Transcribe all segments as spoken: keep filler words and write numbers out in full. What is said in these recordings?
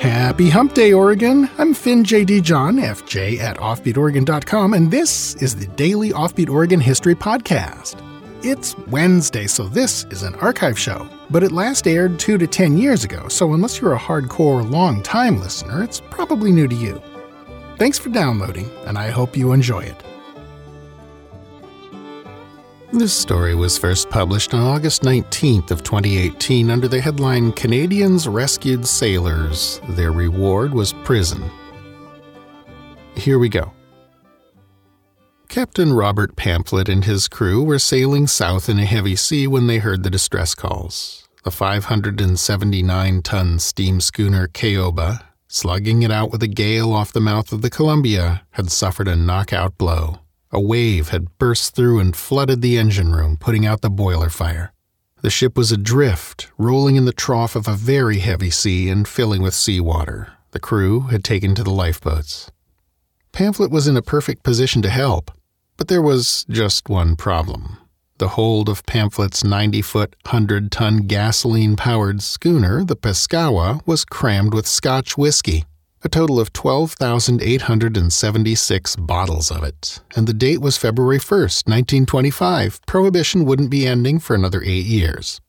Happy Hump Day, Oregon! I'm Finn J D. John, F J, at offbeat oregon dot com, and this is the Daily Offbeat Oregon History Podcast. It's Wednesday, so this is an archive show, but it last aired two to ten years ago, so unless you're a hardcore, long-time listener, it's probably new to you. Thanks for downloading, and I hope you enjoy it. This story was first published on August nineteenth of twenty eighteen under the headline Canadians Rescued Sailors. Their reward was prison. Here we go. Captain Robert Pamphlet and his crew were sailing south in a heavy sea when they heard the distress calls. The five hundred seventy-nine ton steam schooner Kaoba, slugging it out with a gale off the mouth of the Columbia, had suffered a knockout blow. A wave had burst through and flooded the engine room, putting out the boiler fire. The ship was adrift, rolling in the trough of a very heavy sea and filling with seawater. The crew had taken to the lifeboats. Pamphlet was in a perfect position to help, but there was just one problem. The hold of Pamphlet's ninety-foot, one hundred ton gasoline-powered schooner, the Pescawa, was crammed with Scotch whiskey. A total of twelve thousand eight hundred seventy-six bottles of it, and the date was February first, nineteen twenty-five. Prohibition wouldn't be ending for another eight years.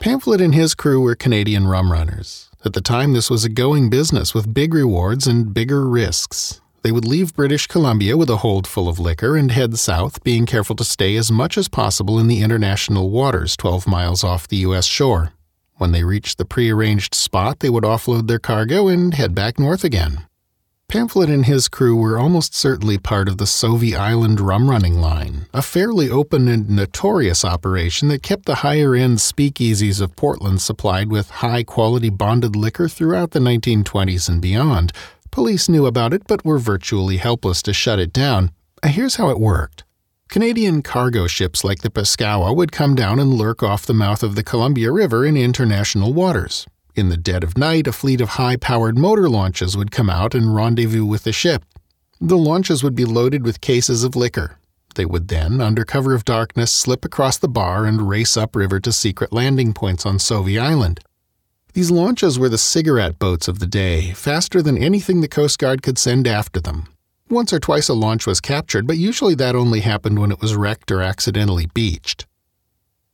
Pamphlet and his crew were Canadian rum runners. At the time, this was a going business with big rewards and bigger risks. They would leave British Columbia with a hold full of liquor and head south, being careful to stay as much as possible in the international waters twelve miles off the U S shore. When they reached the prearranged spot, they would offload their cargo and head back north again. Pamphlet and his crew were almost certainly part of the Sauvie Island Rum Running Line, a fairly open and notorious operation that kept the higher-end speakeasies of Portland supplied with high-quality bonded liquor throughout the nineteen twenties and beyond. Police knew about it but were virtually helpless to shut it down. Here's how it worked. Canadian cargo ships like the Pescawa would come down and lurk off the mouth of the Columbia River in international waters. In the dead of night, a fleet of high-powered motor launches would come out and rendezvous with the ship. The launches would be loaded with cases of liquor. They would then, under cover of darkness, slip across the bar and race upriver to secret landing points on Sauvie Island. These launches were the cigarette boats of the day, faster than anything the Coast Guard could send after them. Once or twice a launch was captured, but usually that only happened when it was wrecked or accidentally beached.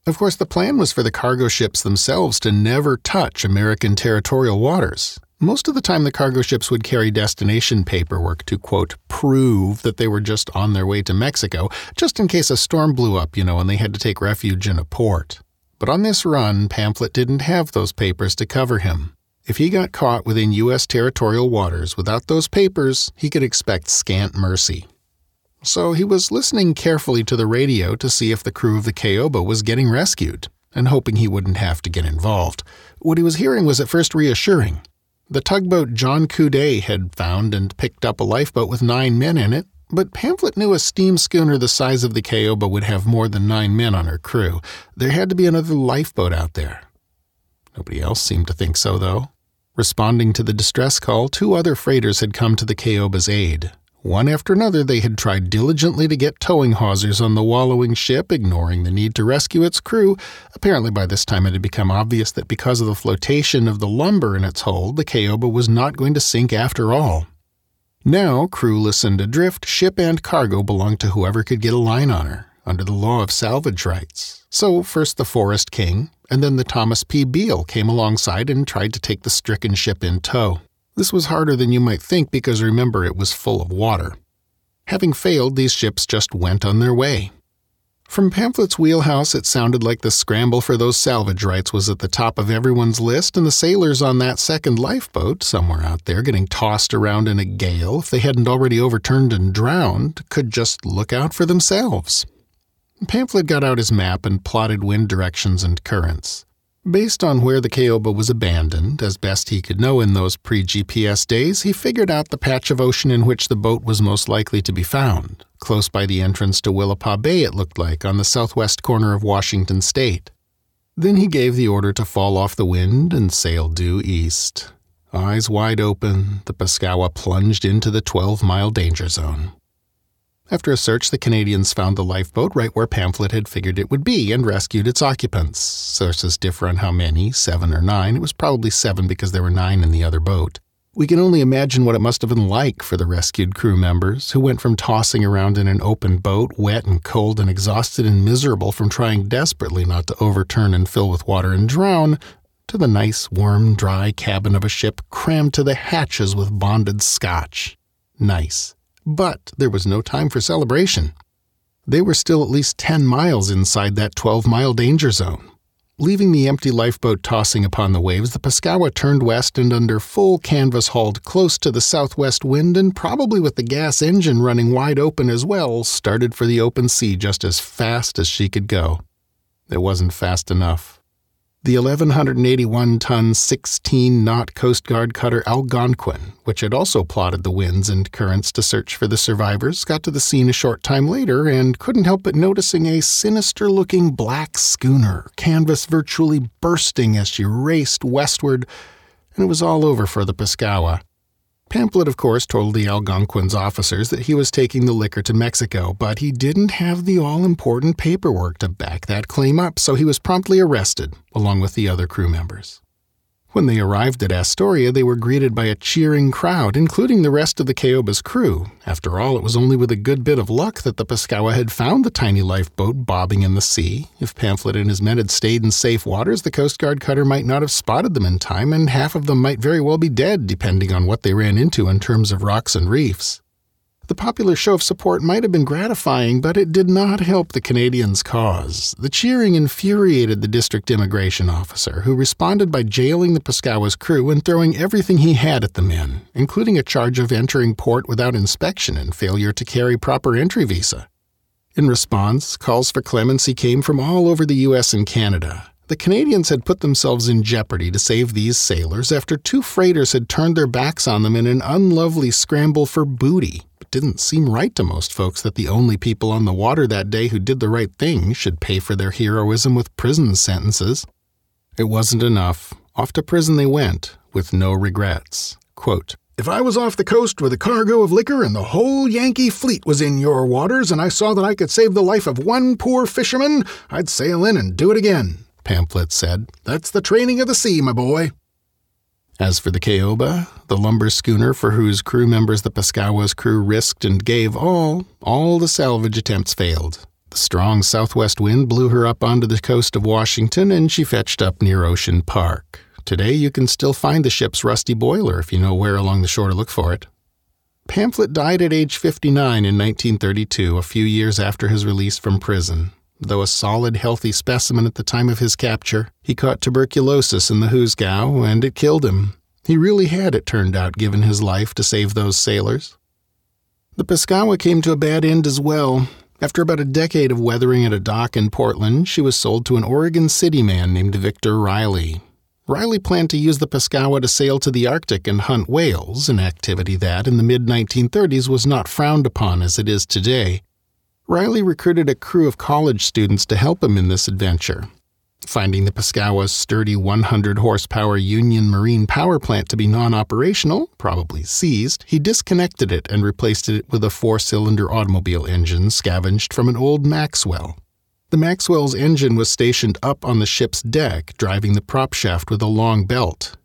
Of course, the plan was for the cargo ships themselves to never touch American territorial waters. Most of the time, the cargo ships would carry destination paperwork to, quote, prove that they were just on their way to Mexico, just in case a storm blew up, you know, and they had to take refuge in a port. But on this run, Pamphlet didn't have those papers to cover him. If he got caught within U S territorial waters without those papers, he could expect scant mercy. So he was listening carefully to the radio to see if the crew of the Kaoba was getting rescued, and hoping he wouldn't have to get involved. What he was hearing was at first reassuring. The tugboat John Coudet had found and picked up a lifeboat with nine men in it, but Pamphlet knew a steam schooner the size of the Kaoba would have more than nine men on her crew. There had to be another lifeboat out there. Nobody else seemed to think so, though. Responding to the distress call, two other freighters had come to the Kaoba's aid. One after another, they had tried diligently to get towing hawsers on the wallowing ship, ignoring the need to rescue its crew. Apparently by this time it had become obvious that because of the flotation of the lumber in its hold, the Kaoba was not going to sink after all. Now, crewless and adrift, ship and cargo belonged to whoever could get a line on her, under the law of salvage rights. So first the Forest King, and then the Thomas P. Beale came alongside and tried to take the stricken ship in tow. This was harder than you might think because, remember, it was full of water. Having failed, these ships just went on their way. From Pamphlet's wheelhouse, it sounded like the scramble for those salvage rights was at the top of everyone's list, and the sailors on that second lifeboat, somewhere out there getting tossed around in a gale, if they hadn't already overturned and drowned, could just look out for themselves. Pamphlet got out his map and plotted wind directions and currents. Based on where the Kaoba was abandoned, as best he could know in those pre-G P S days, he figured out the patch of ocean in which the boat was most likely to be found. Close by the entrance to Willapa Bay, it looked like, on the southwest corner of Washington State. Then he gave the order to fall off the wind and sail due east. Eyes wide open, the Pescawa plunged into the twelve-mile danger zone. After a search, the Canadians found the lifeboat right where Pamphlet had figured it would be and rescued its occupants. Sources differ on how many, seven or nine. It was probably seven because there were nine in the other boat. We can only imagine what it must have been like for the rescued crew members, who went from tossing around in an open boat, wet and cold and exhausted and miserable from trying desperately not to overturn and fill with water and drown, to the nice, warm, dry cabin of a ship crammed to the hatches with bonded scotch. Nice. But there was no time for celebration. They were still at least ten miles inside that twelve-mile danger zone. Leaving the empty lifeboat tossing upon the waves, the Pescawa turned west and under full canvas hauled close to the southwest wind and, probably with the gas engine running wide open as well, started for the open sea just as fast as she could go. It wasn't fast enough. The eleven eighty-one ton, sixteen-knot Coast Guard cutter Algonquin, which had also plotted the winds and currents to search for the survivors, got to the scene a short time later and couldn't help but noticing a sinister-looking black schooner, canvas virtually bursting as she raced westward, and it was all over for the Pescawa. Pamphlet, of course, told the Algonquin's officers that he was taking the liquor to Mexico, but he didn't have the all-important paperwork to back that claim up, so he was promptly arrested, along with the other crew members. When they arrived at Astoria, they were greeted by a cheering crowd, including the rest of the Caoba's crew. After all, it was only with a good bit of luck that the Pescawa had found the tiny lifeboat bobbing in the sea. If Pamphlet and his men had stayed in safe waters, the Coast Guard cutter might not have spotted them in time, and half of them might very well be dead, depending on what they ran into in terms of rocks and reefs. The popular show of support might have been gratifying, but it did not help the Canadians' cause. The cheering infuriated the district immigration officer, who responded by jailing the Pescawa's crew and throwing everything he had at the men, including a charge of entering port without inspection and failure to carry proper entry visa. In response, calls for clemency came from all over the U S and Canada. The Canadians had put themselves in jeopardy to save these sailors after two freighters had turned their backs on them in an unlovely scramble for booty. Didn't seem right to most folks that the only people on the water that day who did the right thing should pay for their heroism with prison sentences. It wasn't enough. Off to prison they went, with no regrets. Quote, "If I was off the coast with a cargo of liquor and the whole Yankee fleet was in your waters and I saw that I could save the life of one poor fisherman, I'd sail in and do it again," Pamphlet said. "That's the training of the sea, my boy." As for the Kaoba, the lumber schooner for whose crew members the Pescawa's crew risked and gave all, all the salvage attempts failed. The strong southwest wind blew her up onto the coast of Washington, and she fetched up near Ocean Park. Today you can still find the ship's rusty boiler if you know where along the shore to look for it. Pamphlet died at age fifty-nine in nineteen thirty-two, a few years after his release from prison. Though a solid, healthy specimen at the time of his capture, he caught tuberculosis in the Hoosgow, and it killed him. He really had, it turned out, given his life to save those sailors. The Pescawa came to a bad end as well. After about a decade of weathering at a dock in Portland, she was sold to an Oregon City man named Victor Riley. Riley planned to use the Pescawa to sail to the Arctic and hunt whales, an activity that, in the mid nineteen thirties, was not frowned upon as it is today. Riley recruited a crew of college students to help him in this adventure. Finding the Pescawa's sturdy one hundred horsepower Union Marine Power Plant to be non-operational, probably seized, he disconnected it and replaced it with a four-cylinder automobile engine scavenged from an old Maxwell. The Maxwell's engine was stationed up on the ship's deck, driving the prop shaft with a long belt.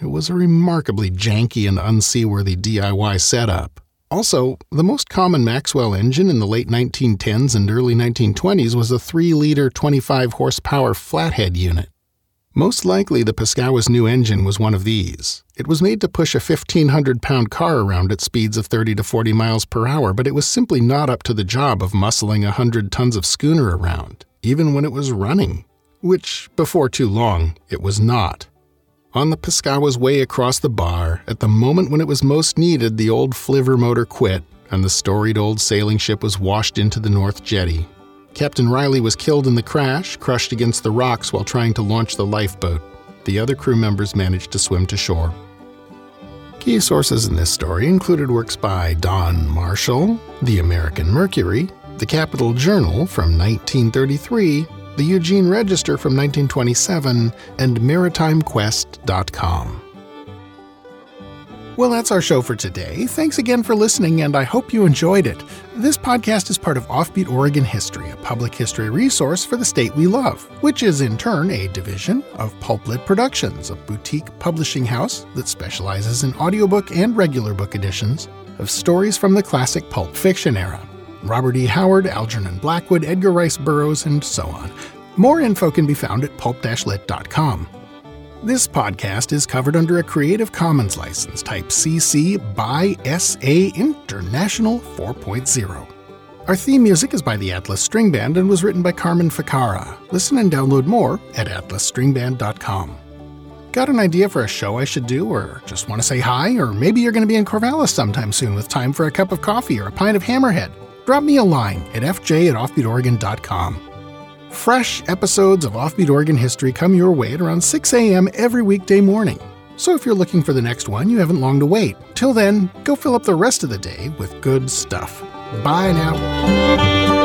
It was a remarkably janky and unseaworthy D I Y setup. Also, the most common Maxwell engine in the late nineteen tens and early nineteen twenties was a three liter, twenty-five horsepower flathead unit. Most likely, the Pescawa's new engine was one of these. It was made to push a fifteen hundred pound car around at speeds of thirty to forty miles per hour, but it was simply not up to the job of muscling one hundred tons of schooner around, even when it was running. Which, before too long, it was not. On the Pescawa's way across the bar, at the moment when it was most needed, the old flivver motor quit, and the storied old sailing ship was washed into the North Jetty. Captain Riley was killed in the crash, crushed against the rocks while trying to launch the lifeboat. The other crew members managed to swim to shore. Key sources in this story included works by Don Marshall, The American Mercury, The Capital Journal from nineteen thirty-three, the Eugene Register from nineteen twenty-seven, and Maritime Quest dot com. Well, that's our show for today. Thanks again for listening, and I hope you enjoyed it. This podcast is part of Offbeat Oregon History, a public history resource for the state we love, which is in turn a division of Pulp Lit Productions, a boutique publishing house that specializes in audiobook and regular book editions of stories from the classic pulp fiction era. Robert E. Howard, Algernon Blackwood, Edgar Rice Burroughs, and so on. More info can be found at pulp dash lit dot com. This podcast is covered under a Creative Commons license type C C by S A International four point oh. Our theme music is by the Atlas String Band and was written by Carmen Ficara. Listen and download more at atlas string band dot com. Got an idea for a show I should do, or just want to say hi, or maybe you're going to be in Corvallis sometime soon with time for a cup of coffee or a pint of Hammerhead? Drop me a line at f j at offbeat oregon dot com. Fresh episodes of Offbeat Oregon History come your way at around six a.m. every weekday morning. So if you're looking for the next one, you haven't long to wait. Till then, go fill up the rest of the day with good stuff. Bye now.